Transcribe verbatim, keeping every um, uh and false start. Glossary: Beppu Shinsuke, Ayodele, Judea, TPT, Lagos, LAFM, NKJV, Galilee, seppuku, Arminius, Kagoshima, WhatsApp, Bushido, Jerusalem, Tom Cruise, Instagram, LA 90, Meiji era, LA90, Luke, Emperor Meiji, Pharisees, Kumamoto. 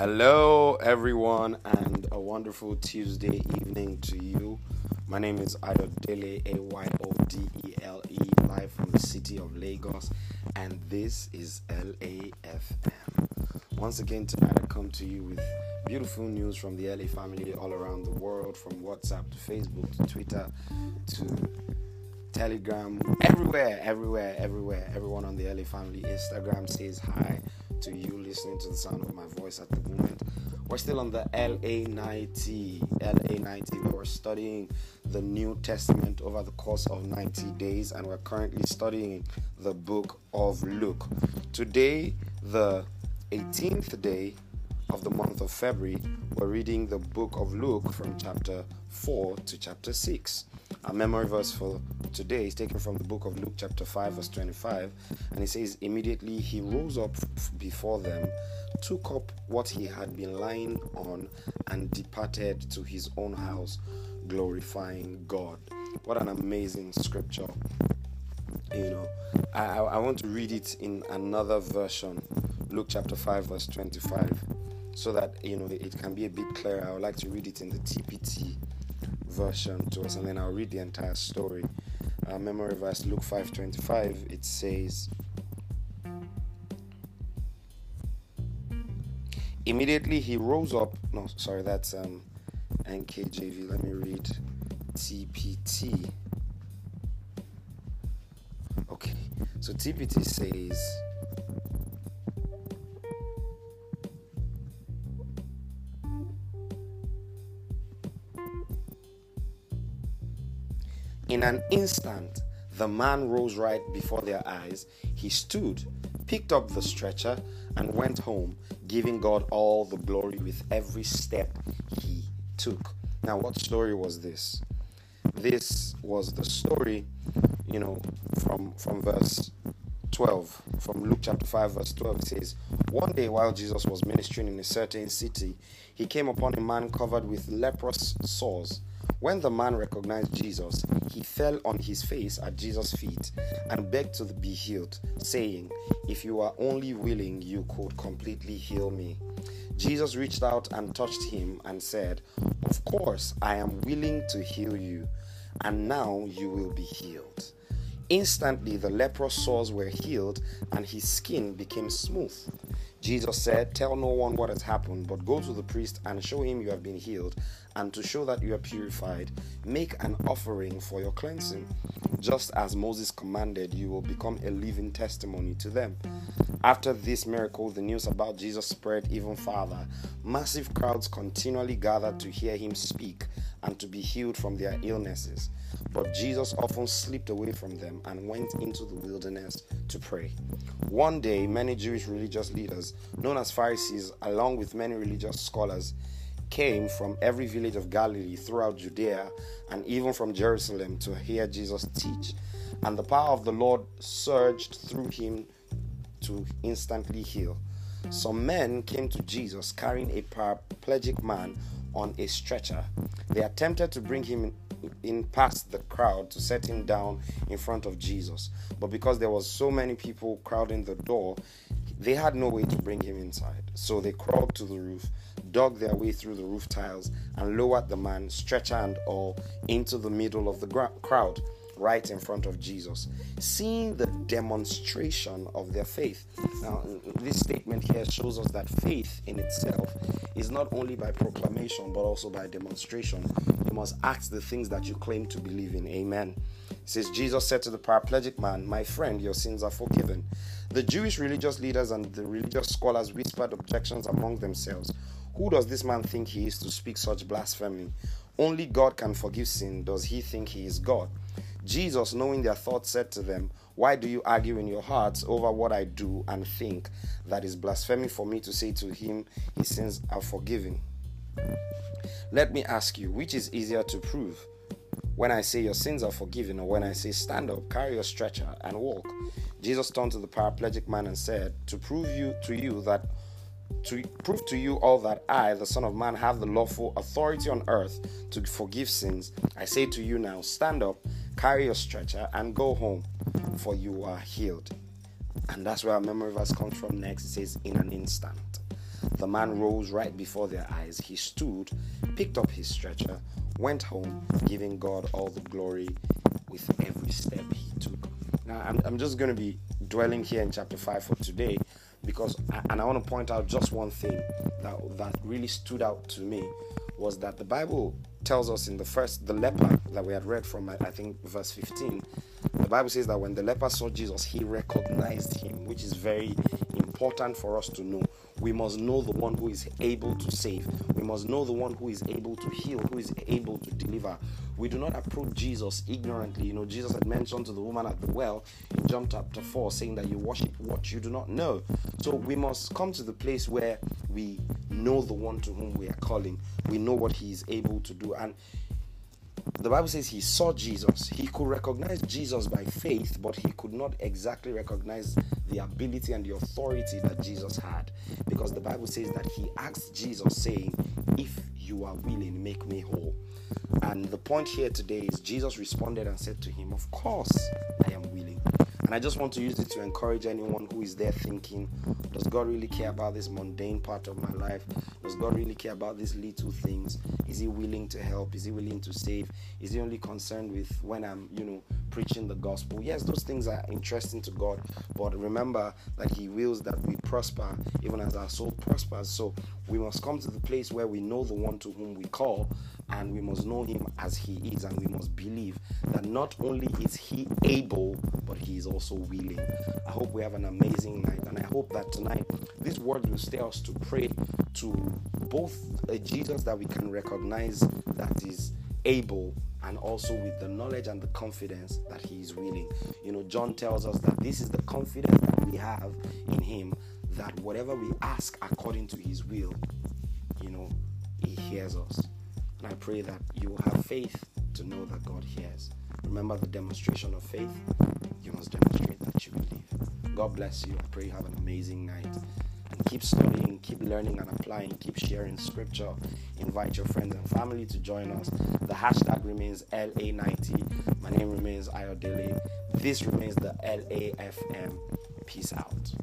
Hello everyone, and a wonderful Tuesday evening to you. My name is Ayodele, A Y O D E L E, live from the city of Lagos, and this is L A F M. Once again tonight I come to you with beautiful news from the L A family all around the world, from WhatsApp to Facebook to Twitter to Telegram, everywhere, everywhere, everywhere. Everyone on the L A family Instagram says hi to you listening to the sound of my voice at the moment. We're still on the L A ninety. L A ninety, we're studying the New Testament over the course of ninety days, and we're currently studying the book of Luke. Today, the eighteenth day of the month of February, we're reading the book of Luke from chapter four to chapter six. Our memory verse for today is taken from the book of Luke chapter five verse twenty-five, and it says, "Immediately he rose up before them, took up what he had been lying on, and departed to his own house, glorifying God." What an amazing scripture. You know, I, I want to read it in another version, Luke chapter five verse twenty-five, so that, you know, it can be a bit clearer. I would like to read it in the T P T version to us, and then I'll read the entire story. Our memory verse, Luke five twenty-five, it says, "Immediately he rose up." No, sorry, that's um, N K J V. Let me read T P T. Okay, so T P T says, "In an instant, the man rose right before their eyes. He stood, picked up the stretcher, and went home, giving God all the glory with every step he took." Now, what story was this? This was the story, you know, from, from verse twelve, from Luke chapter five, verse twelve. It says, "One day while Jesus was ministering in a certain city, he came upon a man covered with leprous sores. When the man recognized Jesus, he fell on his face at Jesus' feet and begged to be healed, saying, 'If you are only willing, you could completely heal me.' Jesus reached out and touched him and said, 'Of course, I am willing to heal you, and now you will be healed.' Instantly, the leprous sores were healed, and his skin became smooth. Jesus said, 'Tell no one what has happened, but go to the priest and show him you have been healed, and to show that you are purified, make an offering for your cleansing. Just as Moses commanded, you will become a living testimony to them.' After this miracle, the news about Jesus spread even farther. Massive crowds continually gathered to hear him speak and to be healed from their illnesses. But Jesus often slipped away from them and went into the wilderness to pray. One day, many Jewish religious leaders, known as Pharisees, along with many religious scholars, came from every village of Galilee, throughout Judea, and even from Jerusalem to hear Jesus teach. And the power of the Lord surged through him to instantly heal. Some men came to Jesus carrying a paraplegic man on a stretcher. They attempted to bring him in past the crowd to set him down in front of Jesus, but because there was so many people crowding the door, they had no way to bring him inside. So they crawled to the roof, dug their way through the roof tiles, and lowered the man, stretcher and all, into the middle of the gra- crowd, right in front of Jesus. Seeing the demonstration of their faith. Now, this statement here shows us that faith in itself is not only by proclamation, but also by demonstration. You must act the things that you claim to believe in. Amen. It says, "Jesus said to the paraplegic man, 'My friend, your sins are forgiven.' The Jewish religious leaders and the religious scholars whispered objections among themselves. 'Who does this man think he is to speak such blasphemy? Only God can forgive sin. Does he think he is God?' Jesus, knowing their thoughts, said to them, 'Why do you argue in your hearts over what I do and think? That is blasphemy for me to say to him, his sins are forgiven. Let me ask you, which is easier to prove? When I say your sins are forgiven, or when I say stand up, carry your stretcher and walk?' Jesus turned to the paraplegic man and said, to prove you to you that To prove to you all that I, the Son of Man, have the lawful authority on earth to forgive sins, I say to you now, stand up, carry your stretcher, and go home, for you are healed." And that's where our memory verse comes from next. It says, "In an instant, The man rose right before their eyes. He stood, picked up his stretcher, went home, giving God all the glory with every step he took. Now, I'm, I'm just going to be dwelling here in chapter five for today, because, I, and I want to point out just one thing that, that really stood out to me, was that the Bible tells us in the first, the leper that we had read from, I think, verse fifteen, the Bible says that when the leper saw Jesus, he recognized him, which is very important for us to know. We must know the one who is able to save. We must know the one who is able to heal, who is able to deliver. We do not approach Jesus ignorantly. You know, Jesus had mentioned to the woman at the well in John chapter four, saying that you worship what you do not know. So we must come to the place where we know the one to whom we are calling. We know what he is able to do. And the Bible says he saw Jesus. He could recognize Jesus by faith, but he could not exactly recognize the ability and the authority that Jesus had, because the Bible says that he asked Jesus, saying, "If you are willing, make me whole." And the point here today is Jesus responded and said to him, "Of course, I am willing." And I just want to use it to encourage anyone who is there thinking, does God really care about this mundane part of my life? Does God really care about these little things? Is he willing to help? Is he willing to save? Is he only concerned with when I'm, you know, preaching the gospel? Yes, those things are interesting to God, but remember that he wills that we prosper even as our soul prospers. So we must come to the place where we know the one to whom we call, and we must know him as he is, and we must believe that not only is he able, but he is also willing. I hope we have an amazing night, and I hope that tonight this word will stir us to pray to both a Jesus that we can recognize that is able, and also with the knowledge and the confidence that he is willing. You know, John tells us that this is the confidence that we have in him, that whatever we ask according to his will, you know, he hears us. And I pray that you will have faith to know that God hears. Remember the demonstration of faith. You must demonstrate that you believe. God bless you. I pray you have an amazing night. And keep studying, keep learning and applying. Keep sharing scripture. Invite your friends and family to join us. The hashtag remains L A ninety. My name remains Ayodele. This remains the L A F M. Peace out.